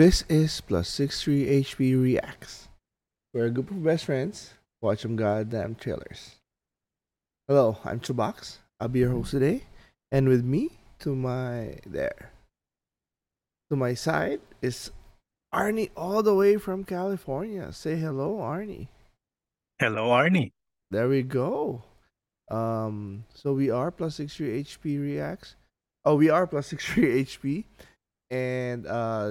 This is Plus63HP Reacts. We're a group of best friends. Watch some goddamn trailers. Hello, I'm Chubax. I'll be your host today. And with me, to my side is Arnie, all the way from California. Say hello, Arnie. Hello, Arnie. There we go. So we are Plus63HP Reacts. Oh, we are Plus63HP. And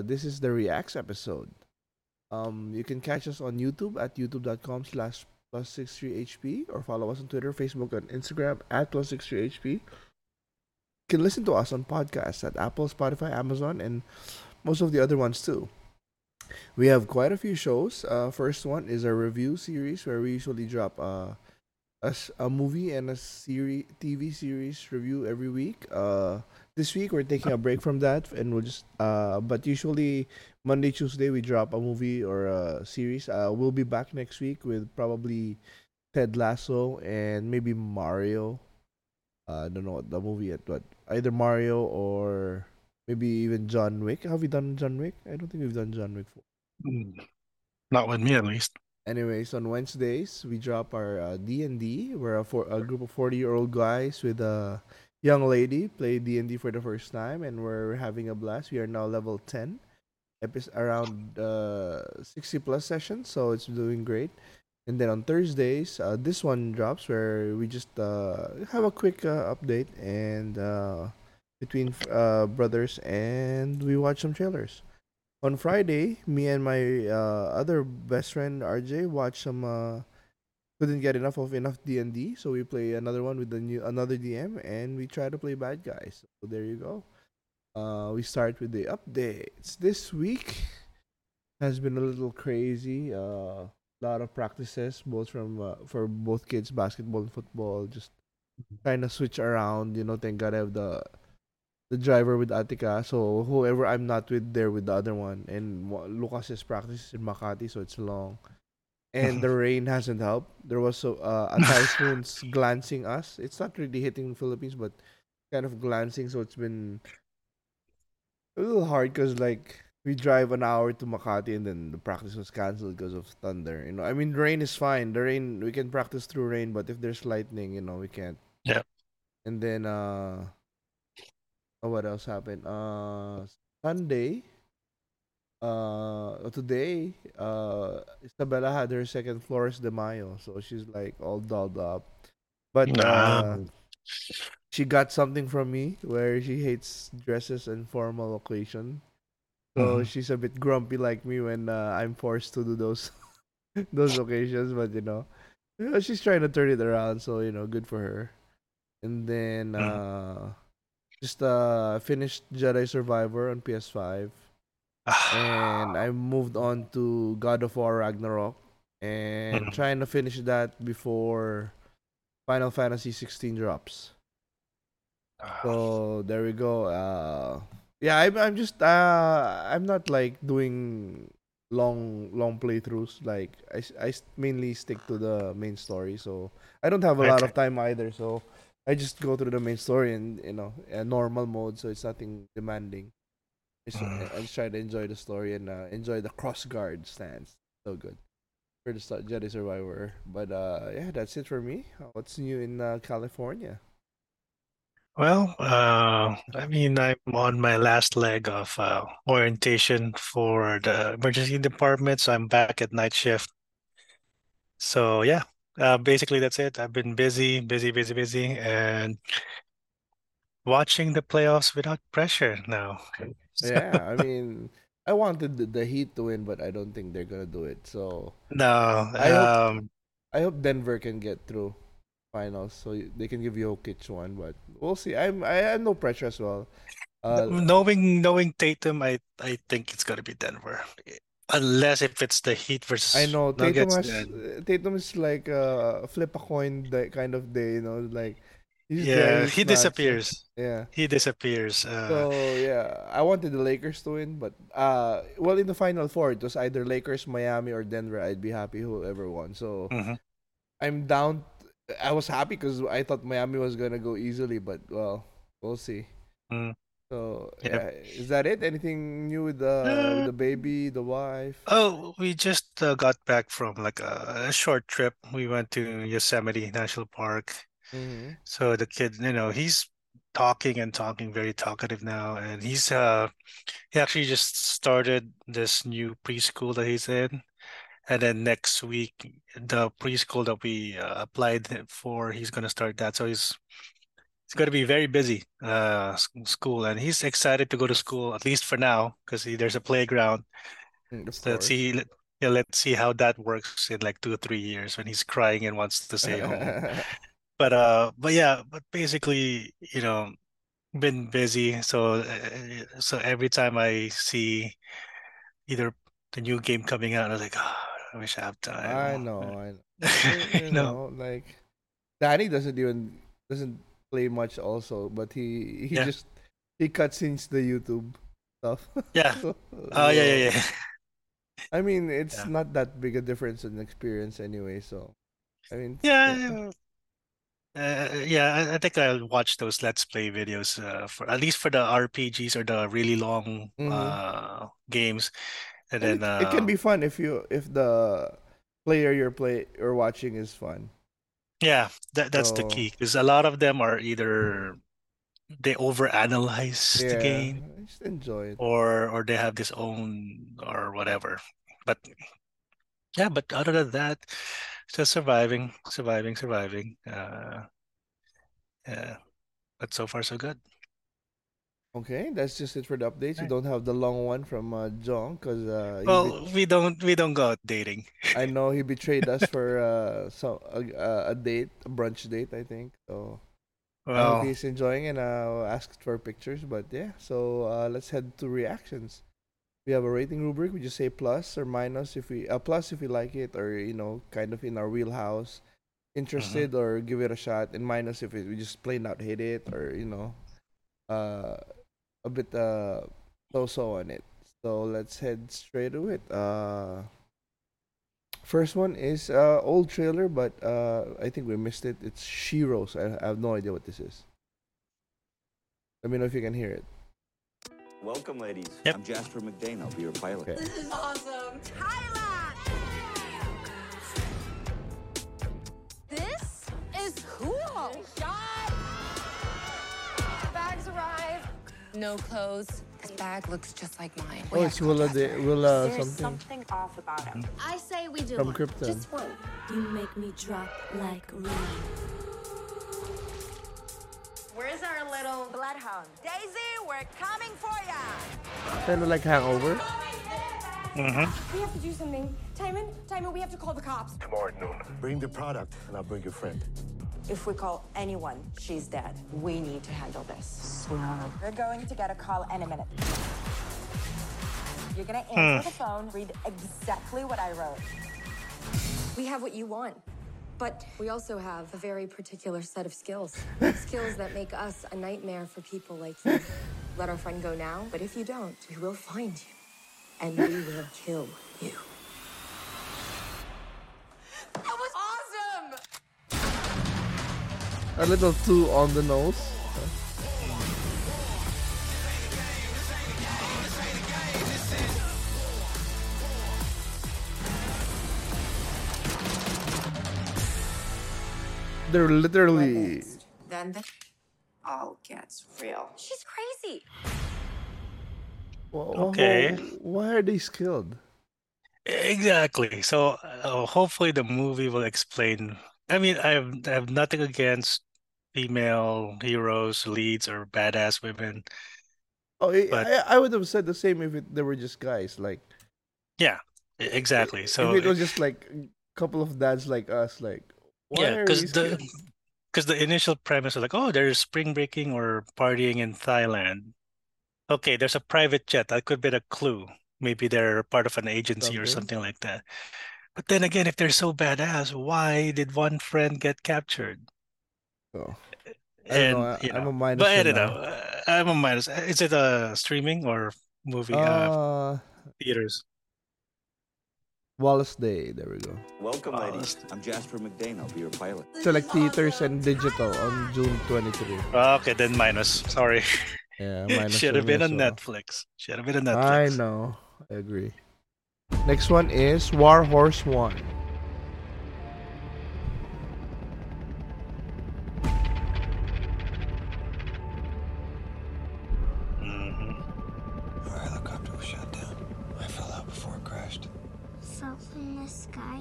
this is the Reacts episode. You can catch us on YouTube at youtube.com/plus63hp or follow us on Twitter, Facebook, and Instagram at plus63hp. You can listen to us on podcasts at Apple, Spotify, Amazon, and most of the other ones too. We have quite a few shows. First one is our review series where we usually drop a movie and a TV series review every week. This week we're taking a break from that, and we'll just but usually Monday, Tuesday we drop a movie or a series. We'll be back next week with probably Ted Lasso and maybe Mario. I don't know what the movie yet, but either Mario or maybe even John Wick. Have we done John Wick? I don't think we've done John Wick before. Not with me, at least. Anyways, on Wednesdays we drop our D&D. We're a group of 40-year-old guys with a young lady played D&D for the first time, and we're having a blast. We are now level 10, around 60 plus sessions, so it's doing great. And then on Thursdays, this one drops where we just have a quick update and between brothers, and we watch some trailers. On Friday, me and my other best friend RJ watch some. Couldn't get enough D&D, so we play another one with another DM, and we try to play bad guys. So there you go. We start with the updates. This week has been a little crazy. A lot of practices, both from for both kids, basketball and football. Just trying to switch around. You know, thank God I have the driver with Atika, so whoever I'm not with, they're with the other one. And Lucas's practice is in Makati, so it's long. And the rain hasn't helped. There was a typhoon's glancing us. It's not really hitting the Philippines, but kind of glancing. So it's been a little hard because, like, we drive an hour to Makati and then the practice was canceled because of thunder. You know, I mean, rain is fine. The rain, we can practice through rain, but if there's lightning, you know, we can't. Yeah. And then, what else happened? Sunday. Today, Isabella had her second Flores de Mayo, so she's like all dolled up. But she got something from me where she hates dresses and formal occasion, so she's a bit grumpy like me when I'm forced to do those those occasions. But you know, she's trying to turn it around, so you know, good for her. And then just finished Jedi Survivor on PS5. And I moved on to God of War Ragnarok and trying to finish that before Final Fantasy 16 drops. So there we go. I'm just I'm not like doing long playthroughs. Like I mainly stick to the main story, so I don't have a lot of time either. So I just go through the main story and you know, a normal mode, so it's nothing demanding. I just try to enjoy the story and enjoy the cross guard stance. So good for the Jedi Survivor. But yeah, that's it for me. What's new in California? Well, I mean, I'm on my last leg of orientation for the emergency department, so I'm back at night shift. So yeah, basically that's it. I've been busy, and watching the playoffs without pressure now. Yeah, I mean, I wanted the Heat to win, but I don't think they're gonna do it. So no, I hope Denver can get through finals, so they can give Jokic one. But we'll see. I have no pressure as well. Knowing Tatum, I think it's gonna be Denver, unless if it's the Heat versus. I know Tatum Tatum is like a flip a coin kind of day, you know, like. He disappears. Yeah, he disappears. So yeah, I wanted the Lakers to win, but in the Final Four it was either Lakers, Miami, or Denver. I'd be happy whoever won. So I'm down. I was happy because I thought Miami was gonna go easily, but well, we'll see. So yeah, is that it? Anything new with the baby, the wife? Oh, we just got back from like a short trip. We went to Yosemite National Park. Mm-hmm. So the kid, you know, he's talking, very talkative now, and he's he actually just started this new preschool that he's in, and then next week the preschool that we applied for, he's gonna start that. So he's gonna be very busy school, and he's excited to go to school at least for now because there's a playground. So let's see how that works in like 2 or 3 years when he's crying and wants to stay home. But basically, you know, been busy. So every time I see either the new game coming out, I was like, oh, I wish I have time. I know. Like Danny doesn't play much also, but he cuts into the YouTube stuff. Yeah. Yeah. I mean, it's not that big a difference in experience anyway. So, I mean, I think I'll watch those Let's Play videos for at least for the RPGs or the really long games, and then it can be fun if the player you're watching is fun. Yeah, that's the key, because a lot of them are either they overanalyze the game, just enjoy it, or they have this own or whatever. But other than that, just surviving. But so far so good. Okay, that's just it for the updates. Right. You don't have the long one from John because we don't go out dating. I know he betrayed us for a brunch date, I think. So I hope he's enjoying, and I'll ask for pictures. But yeah, so let's head to reactions. We have a rating rubric. We just say plus or minus if we plus if we like it, or you know, kind of in our wheelhouse, interested or give it a shot, and minus if we just plain out hate it, or you know, a bit so on it. So let's head straight to it. First one is old trailer, but I think we missed it. It's Sheroes. I have no idea what this is. Let me know if you can hear it. Welcome, ladies. Yep. I'm Jasper McDane. I'll be your pilot. Okay. This is awesome. Tyler! This is cool. Shot! Bags arrive. No clothes. This bag looks just like mine. Oh, it's Willa something. There's something off about him. I say we do from Krypton. Just one. You make me drop like rain. Where's our little bloodhound? Daisy, we're coming for ya! Kind of like Hangover. We have to do something. Timon, we have to call the cops. Tomorrow at noon. Bring the product, and I'll bring your friend. If we call anyone, she's dead. We need to handle this. Smart. We're going to get a call in a minute. You're going to answer the phone, read exactly what I wrote. We have what you want. But we also have a very particular set of skills. Skills that make us a nightmare for people like you. Let our friend go now, but if you don't, we will find you. And we will kill you. That was awesome! A little too on the nose. They're literally... Then it all gets real. She's crazy. Okay. Why are they skilled? Exactly. So hopefully the movie will explain. I mean, I have nothing against female heroes, leads, or badass women. I would have said the same if they were just guys. Like. Yeah, exactly. So if it was just like a couple of dads like us, like. Why because the initial premise was like, oh, there's spring breaking or partying in Thailand. Okay, there's a private jet. That could be a clue. Maybe they're part of an agency or something like that. But then again, if they're so badass, why did one friend get captured? Oh, I'm a minus. But I don't know. I'm a minus. Is it a streaming or movie? Theaters. Wallace Day, there we go. Welcome, ladies. I'm Jasper McDane. I'll be your pilot. Select theaters and digital on June 23. Okay, then minus. Sorry. Yeah, should have been on Netflix. Should have been on Netflix. I know. I agree. Next one is Warhorse One. Mm-hmm. Our helicopter was shot down. I fell out before it crashed. Fell from the sky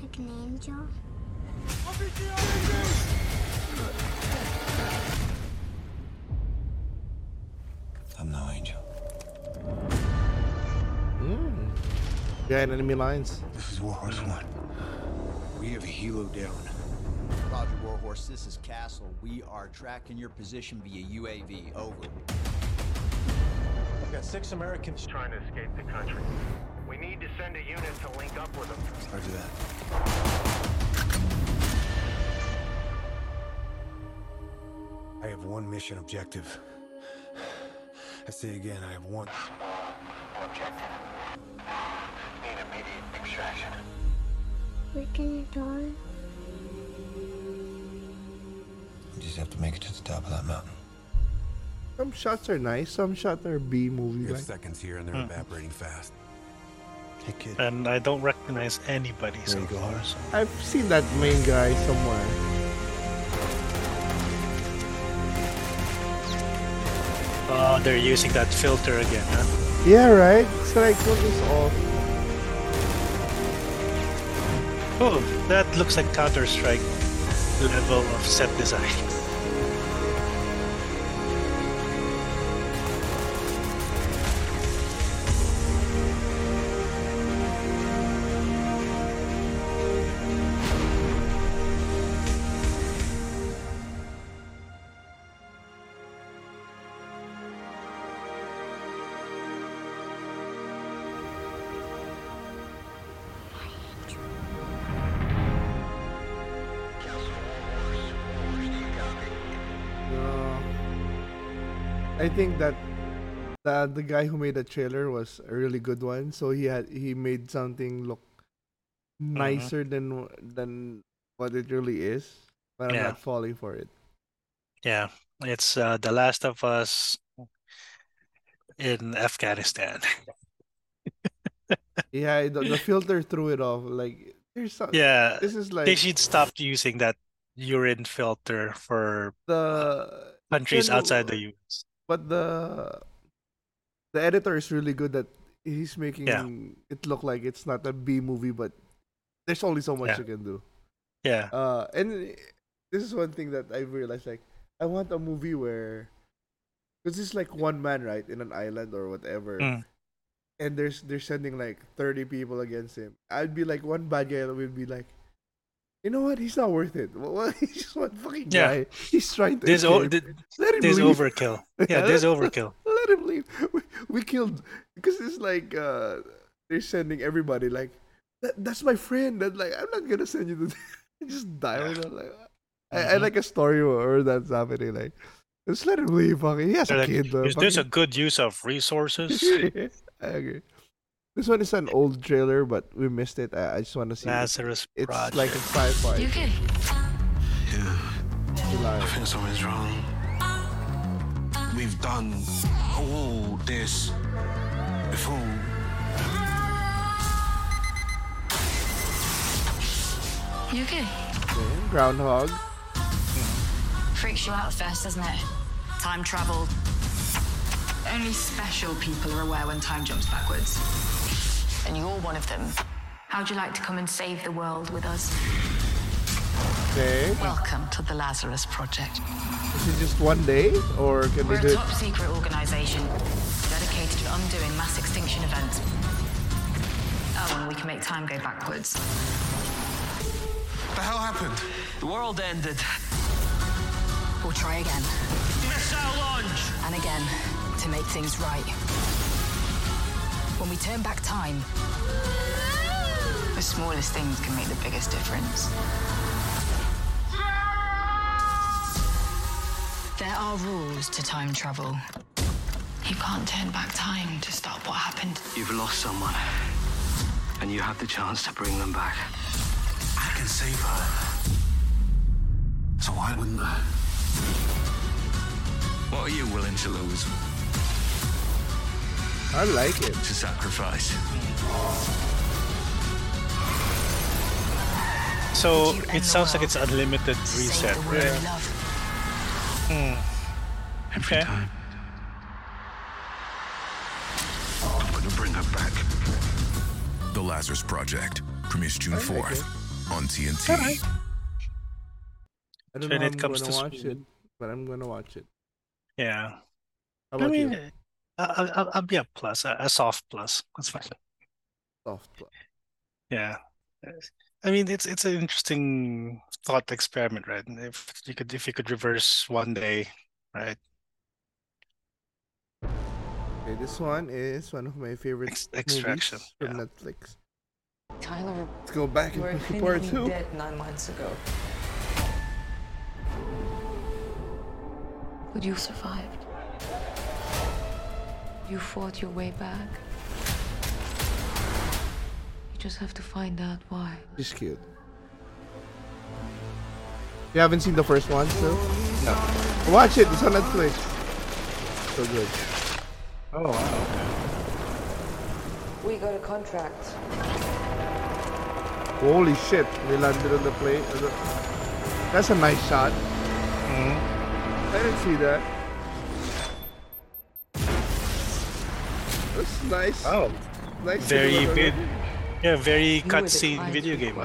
like an angel. I'm no angel. Behind enemy lines. This is Warhorse One. We have a helo down. Roger, Warhorse. This is Castle. We are tracking your position via UAV. Over. We've got 6 Americans trying to escape the country. We need to send a unit to link up with them. Roger that. I have one mission objective. I say again, I have one objective. Need immediate extraction. We're gonna die. We just have to make it to the top of that mountain. Some shots are nice, some shots are B-movie. There's seconds here and they're evaporating fast. Hey, kid. And I don't recognize anybody so far. I've seen that main guy somewhere. Oh, they're using that filter again, huh? Yeah, right? So I put this off. Oh, that looks like Counter-Strike level of set design. I think that the guy who made the trailer was a really good one. So he made something look nicer than what it really is. But I'm not falling for it. Yeah, it's The Last of Us in Afghanistan. Yeah, the filter threw it off. Like, there's something. Yeah, this is like they should stop using that urine filter for the countries outside the U.S. But the editor is really good that he's making it look like it's not a B movie, but there's only so much you can do. Yeah. And this is one thing that I realized, like, I want a movie where, because it's like one man, right, in an island or whatever, and they're sending like 30 people against him. I'd be like, one bad guy would be like, you know what? He's not worth it. Well, he's just one fucking guy. Yeah. He's trying to. There's overkill. Yeah, there's overkill. Let him leave. We killed because it's like they're sending everybody. Like that's my friend. That like I'm not gonna send you to just die. Yeah. Like I like a story where that's happening. Like just let him leave. Fucking. He has a kid. There's a good use of resources. Yeah, I agree. This one is an old trailer, but we missed it. I just want to see Lazarus it. Project. It's like a sci-fi. You can. Yeah. I think something's wrong. We've done all this before. You okay? Yeah, groundhog. Freaks you out first, doesn't it? Time travel. Only special people are aware when time jumps backwards. And you're one of them. How'd you like to come and save the world with us? Okay. Welcome to the Lazarus Project. Is it just one day, or can we do it? We're a top-secret organisation dedicated to undoing mass extinction events. Oh, and we can make time go backwards. What the hell happened? The world ended. We'll try again. Missile launch! And again, to make things right. When we turn back time, the smallest things can make the biggest difference. There are rules to time travel. You can't turn back time to stop what happened. You've lost someone, and you have the chance to bring them back. I can save her. So why wouldn't I? What are you willing to lose? I like it. To sacrifice. So it sounds like it's unlimited reset. Yeah. Every time. I'm gonna bring her back. The Lazarus Project premieres June 4th on TNT. Right. I don't know if I'm gonna watch it, but I'm gonna watch it. Yeah. How about you? I'll be a plus, a soft plus. That's fine. Soft plus. Yeah. I mean, it's an interesting thought experiment, right? And if you could reverse one day, right? Okay, this one is one of my favorite Extraction movies from Netflix. Tyler, let's go back and put part two. Dead 9 months ago. But you survived. You fought your way back. You just have to find out why. She's cute. You haven't seen the first one, so? No. Watch it, it's on Netflix. So good. Oh, wow. We got a contract. Holy shit, they landed on the plane. That's a nice shot. Mm-hmm. I didn't see that. That's nice. Oh, nice. Very big. Yeah, very cutscene video game.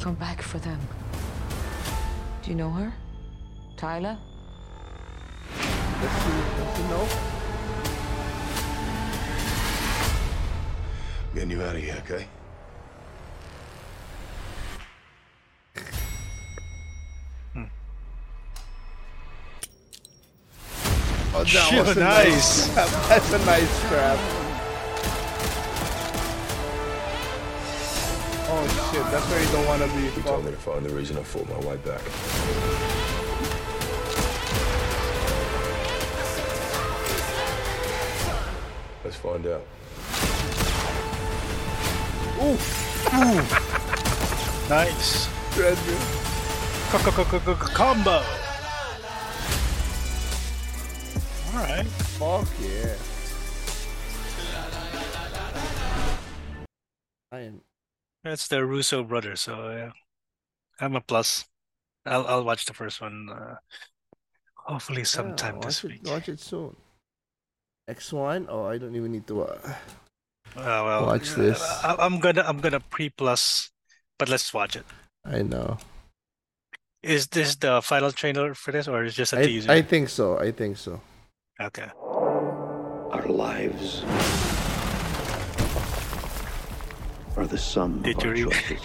Come back for them. Do you know her? Tyler? Does she know? I'm getting you out of here, okay? Oh, that was nice. That's a nice trap. Oh shit, that's where you don't want to be. You told me to find the reason I fought my way back. Let's find out. Ooh! Nice. Combo! Alright. Fuck yeah. I am... That's the Russo brothers, so yeah. I'm a plus. I'll watch the first one hopefully sometime this week. Watch it soon. Next one? Oh, I don't even need to watch this. I'm gonna pre-plus, but let's watch it. I know. Is this the final trailer for this, or is it just a teaser? I think so. Okay. Our lives are the sum of our choices.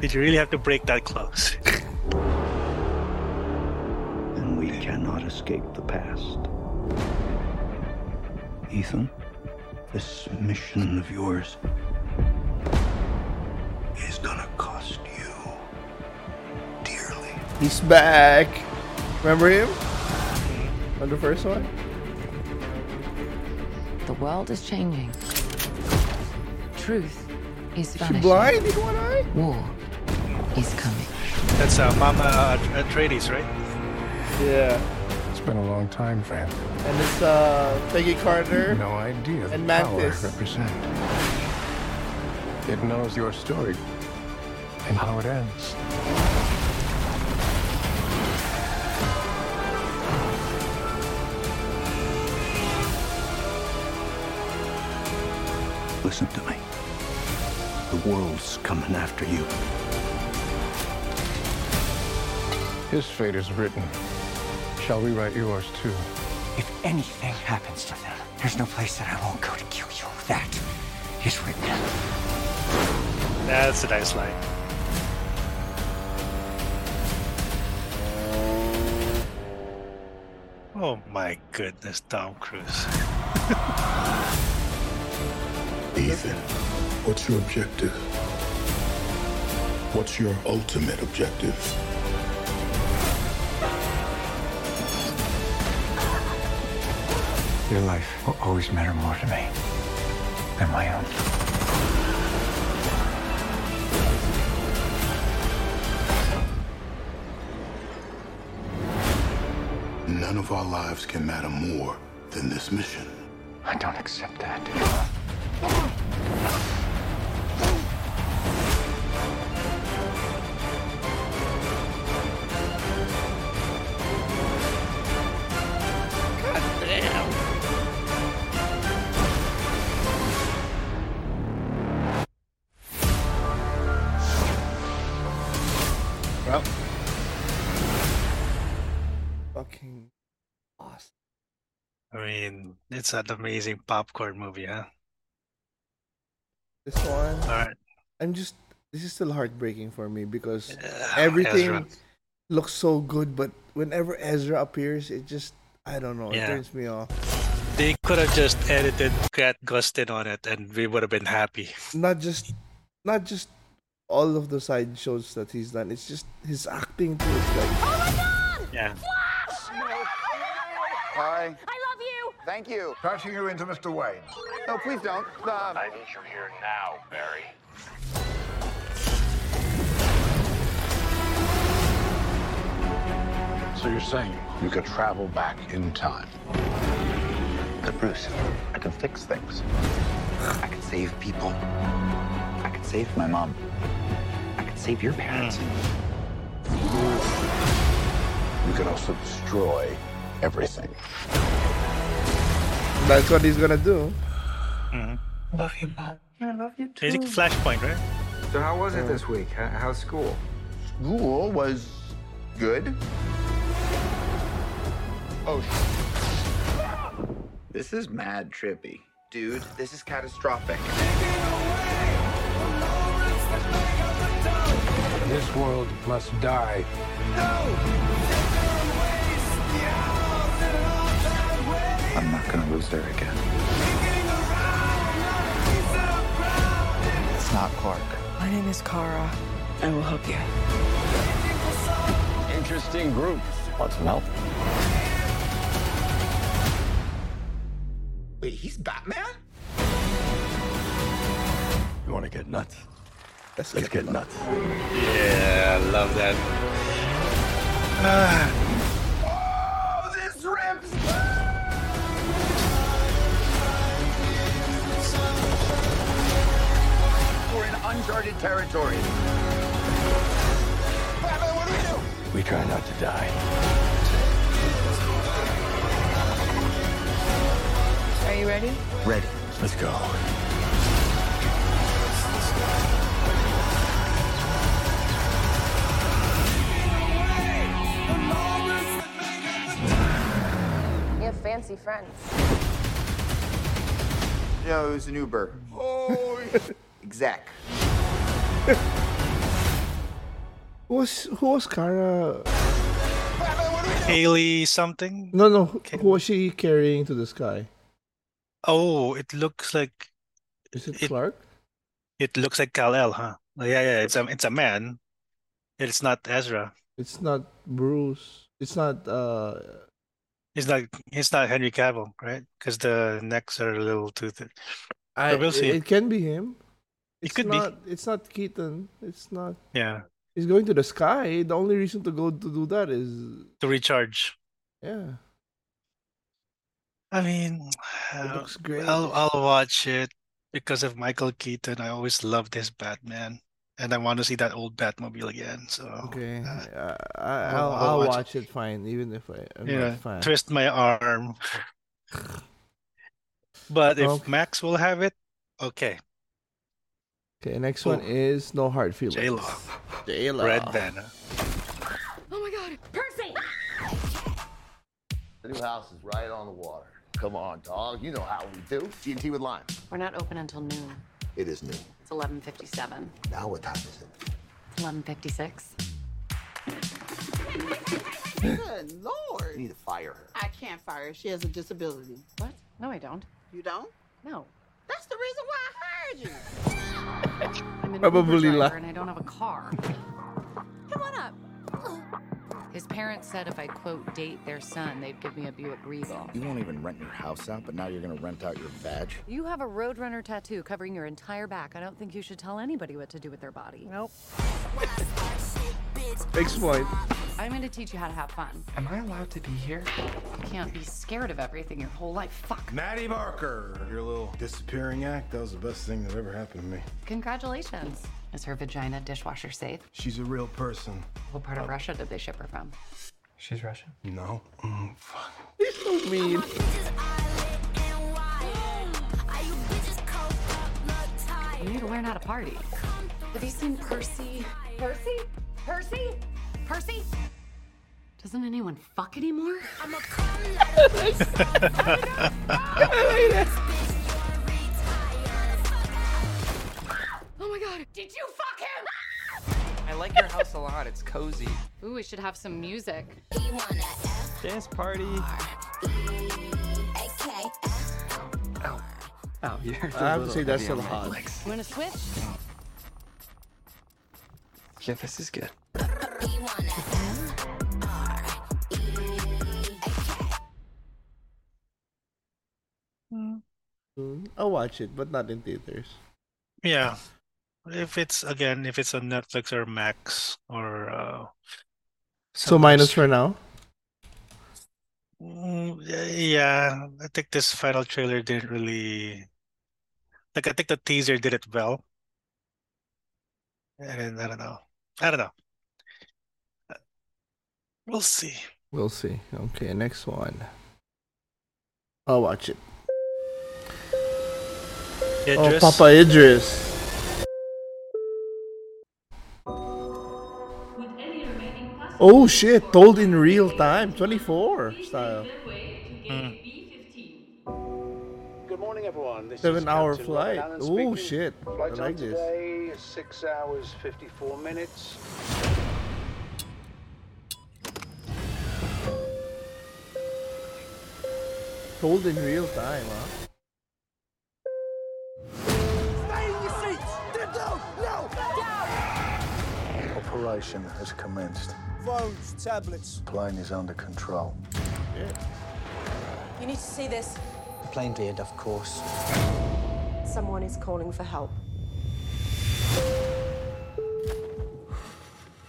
Did you really have to break that close? And we cannot escape the past. Ethan, this mission of yours is gonna cost you dearly. He's back. Remember him? On the first one? The world is changing. Truth. Is she blind in one eye? War is coming. That's Mama Atreides, right? Yeah. It's been a long time, fam. And it's Peggy Carter. No idea. And Mathis. Represent. It knows your story and how it ends. Listen to me. The world's coming after you. His fate is written. Shall we write yours too? If anything happens to them, there's no place that I won't go to kill you. That is written. That's a nice line. Oh my goodness, Tom Cruise. Ethan, what's your objective? What's your ultimate objective? Your life will always matter more to me than my own. None of our lives can matter more than this mission. I don't accept that. It's an amazing popcorn movie, huh? This one, all right. This is still heartbreaking for me because everything looks so good, but whenever Ezra appears, it just, I don't know, it turns me off. They could have just edited Cat Gustin on it, and we would have been happy. Not just all of the side shows that he's done. It's just his acting too. It's like, oh my God! Yeah. Flash! Hi. Thank you. Touching you into Mr. Wayne. No, please don't. I need you here now, Barry. So you're saying you could travel back in time? But Bruce, I can fix things. I can save people. I can save my mom. I can save your parents. You could also destroy everything. That's what he's gonna do. Mm-hmm. Love you, Mom. I love you too. Basic flashpoint, right? So how was it this week? How's school? School was good. Oh, shit. This is mad trippy. Dude, this is catastrophic. This world must die. No! I'm not gonna lose her again. It's not Clark. My name is Kara. I will help you. Interesting group. Want some help? Wait, he's Batman? You wanna get nuts? Let's get nuts. Yeah, I love that. Oh, this rips! Uncharted territory. Batman, what do? We try not to die. Are you ready? Ready. Let's go. You have fancy friends. No, it was an Uber. Oh, Zach. Who was Kara? Haley something? No. Who was she carrying to the sky? Oh, it looks like... Is it Clark? It looks like Kal-El, huh? Yeah. It's a man. It's not Ezra. It's not Bruce. It's not... It's not Henry Cavill, right? Because the necks are a little too thick. We'll see. It can be him. It could be. It's not Keaton. It's not. Yeah. He's going to the sky. The only reason to go to do that is to recharge. Yeah. I mean, it looks great. I'll watch it because of Michael Keaton. I always loved his Batman, and I want to see that old Batmobile again. So okay, I'll watch it. Fine, even if I'm not fine. Twist my arm. But if Max will have it, okay. Okay, next one is No Hard Feelings. J-Lo. Red Banner. Oh my God, Percy! The new house is right on the water. Come on, dog. You know how we do. G&T with lime. We're not open until noon. It is noon. It's 11:57. Now what time is it? It's 11:56. Good Lord. You need to fire her. I can't fire her. She has a disability. What? No, I don't. You don't? No. That's the reason why I hired you. I'm an Probably Uber driver and I don't have a car. Come on up. His parents said if I, quote, date their son, they'd give me a Buick Regal. You won't even rent your house out, but now you're going to rent out your badge? You have a Roadrunner tattoo covering your entire back. I don't think you should tell anybody what to do with their body. Nope. Thanks, Floyd. I'm going to teach you how to have fun. Am I allowed to be here? You can't be scared of everything your whole life. Fuck. Maddie Barker. Your little disappearing act, that was the best thing that ever happened to me. Congratulations. Is her vagina dishwasher safe? She's a real person. What part of Russia did they ship her from? She's Russian? No. Fuck. It's so mean. You need to learn how to party. Have you seen Percy? Percy? Percy? Percy? Doesn't anyone fuck anymore? I'm a Oh my god, did you fuck him? I like your house a lot, it's cozy. Ooh, we should have some music. Dance party. Oh, you're I have to say that's still hot. You wanna switch? Yeah, this is good. I'll watch it, but not in theaters. Yeah. If it's on Netflix or Max or so minus for now. Yeah, I think this final trailer didn't really I think the teaser did it well. And I don't know. We'll see. Okay, next one. I'll watch it. Idris. Oh, Papa Idris. Oh shit, told in real time, 24 style. Good morning everyone. This 7-hour flight. Oh shit. Flight I like this. Today is 6 hours 54 minutes. Told in real time, huh? Operation has commenced. Phones, tablets. Plane is under control. Yeah. You need to see this. The plane veered off course. Someone is calling for help.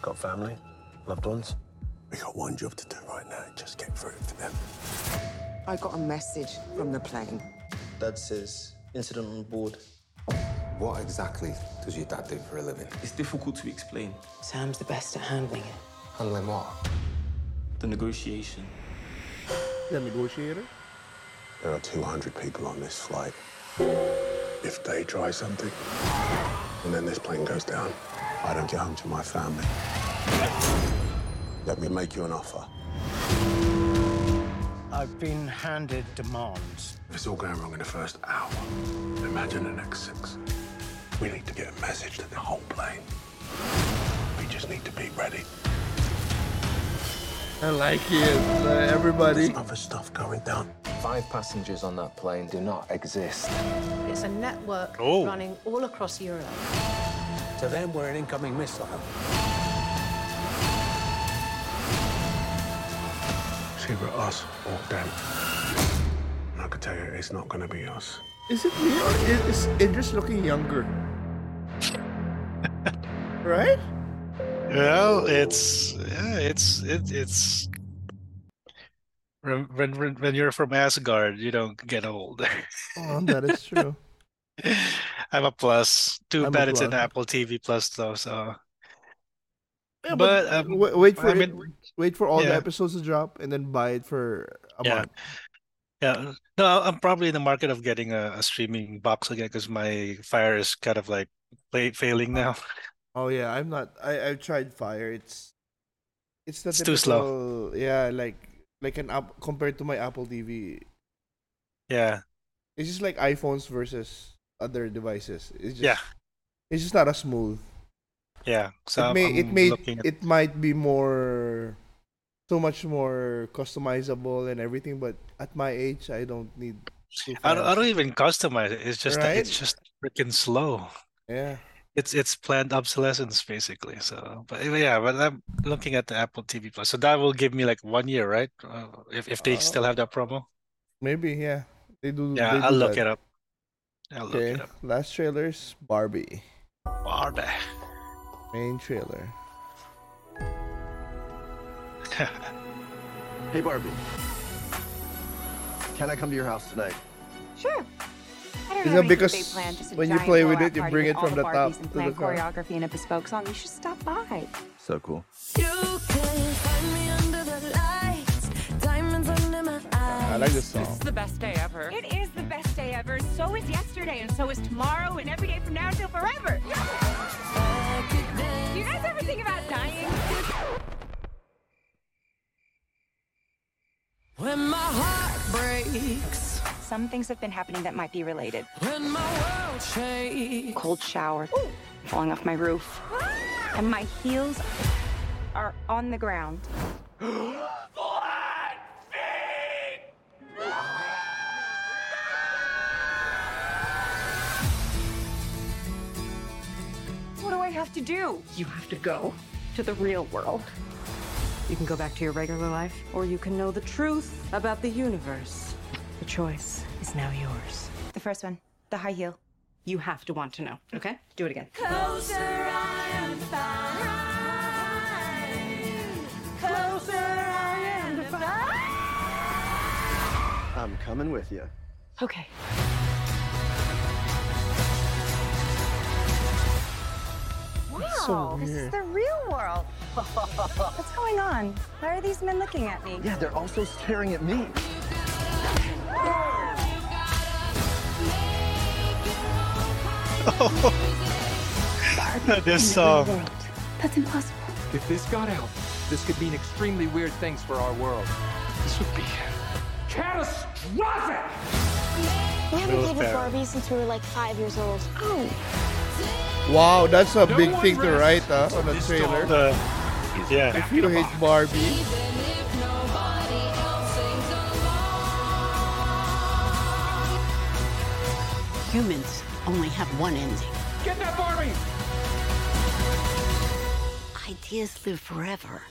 Got family, loved ones. We got one job to do right now. Just get through to them. I got a message from the plane. Dad says incident on board. What exactly does your dad do for a living? It's difficult to explain. Sam's the best at handling it. Handling what? The negotiation. The negotiator? There are 200 people on this flight. If they try something, and then this plane goes down, I don't get home to my family. Let me make you an offer. I've been handed demands. If it's all going wrong in the first hour, imagine the next 6. We need to get a message to the whole plane. We just need to be ready. I like it, everybody. There's other stuff going down. 5 passengers on that plane do not exist. It's a network running all across Europe. To them, we're an incoming missile. It's either us or them. And I can tell you, it's not going to be us. Is it me or is Idris looking younger? Right? Well, it's when you're from Asgard, you don't get old. Oh, that is true. I'm a plus. Too bad it's an Apple TV Plus though. So, yeah, but wait for all the episodes to drop and then buy it for a month. Yeah, no, I'm probably in the market of getting a streaming box again because my Fire is kind of like failing now. Oh yeah, I'm not. I've tried Fire. It's too slow. Yeah, like an app compared to my Apple TV. Yeah, it's just like iPhones versus other devices. It's just, yeah, It's just not as smooth. Yeah. So it might be more, so much more customizable and everything, but at my age, I don't need. I don't even customize it. It's just right? It's just freaking slow. Yeah. It's planned obsolescence basically. So, but I'm looking at the Apple TV Plus. So that will give me like 1 year, right? If they still have that promo. Maybe, yeah. They do. Yeah, I'll look it up. Okay. Last trailer's Barbie. Main trailer. Hey Barbie, can I come to your house tonight? Sure. You know, because when you play with it, you bring it from the top to the choreography and a bespoke song. You should stop by. So cool. You can find me under the lights, diamonds under my eyes. I like this song. It's the best day ever. It is the best day ever. So is yesterday, and so is tomorrow, and every day from now until forever. Do you guys ever think about dying? When my heart breaks. Some things have been happening that might be related. When my world shakes. Cold shower. Ooh. Falling off my roof. Ah! And my heels are on the ground. Flat feet! What do I have to do? You have to go to the real world. You can go back to your regular life, or you can know the truth about the universe. The choice is now yours. The first one, the high heel. You have to want to know, okay? Do it again. Closer, I am fine. Closer, I am fine. I'm coming with you. Okay. Wow, this is the real world. What's going on? Why are these men looking at me? Yeah, they're also staring at me. Oh, this song. That's impossible. If this got out, this could mean extremely weird things for our world. This would be catastrophic. We haven't played with Barbie since we were like 5 years old. Oh. Wow, that's a big thing to write on a trailer. Yeah. If you hate Barbie. Humans only have one ending. Get that Barbie! Ideas live forever.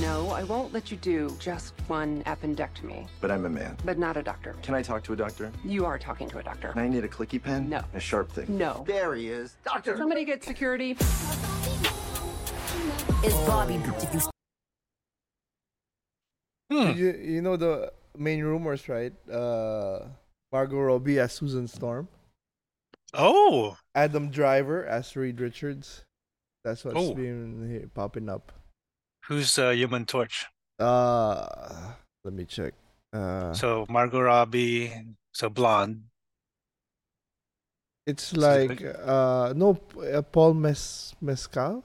No, I won't let you do just one appendectomy. But I'm a man. But not a doctor. Can I talk to a doctor? You are talking to a doctor. And I need a clicky pen? No. A sharp thing? No. There he is. Doctor! Somebody get security. It's Bobby. You know the main rumors, right? Margot Robbie as Susan Storm. Oh! Adam Driver as Reed Richards. That's what's been popping up. Who's Human Torch? Let me check. So Margot Robbie, so blonde. It's like Paul Mescal.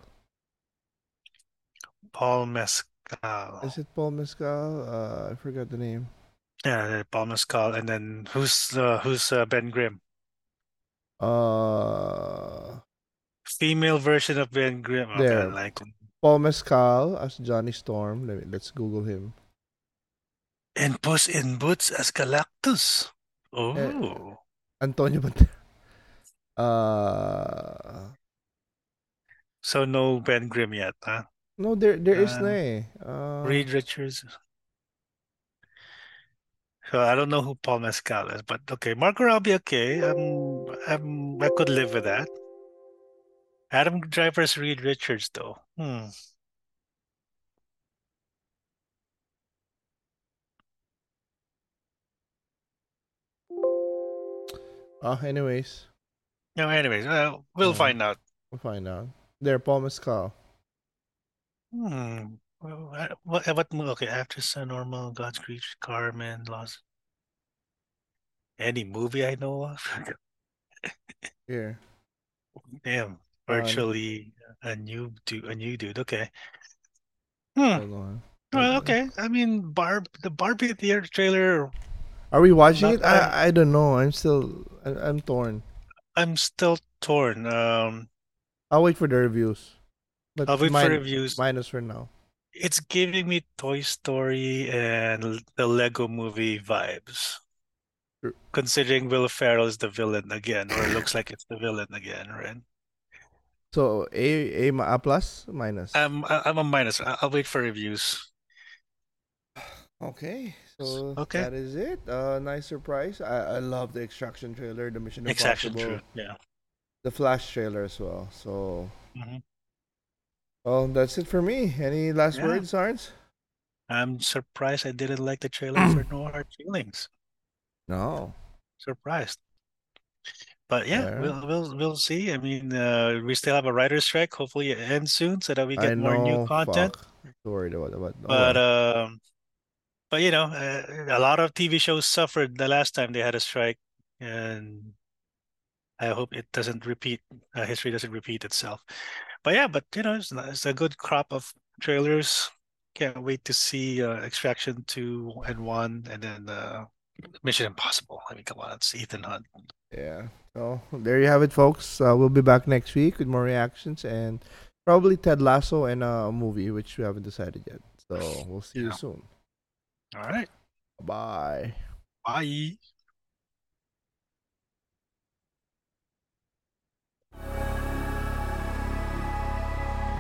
Paul Mescal. Is it Paul Mescal? I forgot the name. Yeah, Paul Mescal, and then who's Ben Grimm? Female version of Ben Grimm. Okay, yeah. I like him. Paul Mescal as Johnny Storm. Let's Google him. And Puss in Boots as Galactus. Oh. Antonio Banderas. So no Ben Grimm yet, huh? No, there is no. Reed Richards. So I don't know who Paul Mescal is, but okay. Margot Robbie, okay. I could live with that. Adam Driver's Reed Richards, though. Anyways. No, anyways. We'll find out. We'll find out. There, Paul Mescal. Okay, actress, normal, God's Creature, Carmen, Lost. Any movie I know of? Here. Damn. Virtually a new dude. Okay. Hold on. Well, okay. I mean, the Barbie trailer. Are we watching it? I don't know. I'm torn. I'm still torn. I'll wait for the reviews. But I'll wait for reviews. Minus for now. It's giving me Toy Story and the Lego Movie vibes. True. Considering Will Ferrell is the villain again, or it looks like it's the villain again, right? So a plus minus. I'm a minus. I'll wait for reviews. Okay. So that is it. Nice surprise. I love the Extraction trailer, the Mission Impossible. Extraction, yeah. The Flash trailer as well. So, well, that's it for me. Any last words, Arns? I'm surprised I didn't like the trailer for No Hard Feelings. No. Surprised. But yeah, we'll see. I mean, we still have a writer's strike. Hopefully it ends soon so that we get more new content. Worried about but but you know, a lot of TV shows suffered the last time they had a strike, and I hope it doesn't repeat. History doesn't repeat itself. But yeah, but you know, it's a good crop of trailers. Can't wait to see Extraction 2 and 1, and then Mission Impossible. I mean, come on, it's Ethan Hunt. Yeah. So there you have it, folks. We'll be back next week with more reactions and probably Ted Lasso and a movie which we haven't decided yet. So we'll see you soon. All right. Bye. Bye.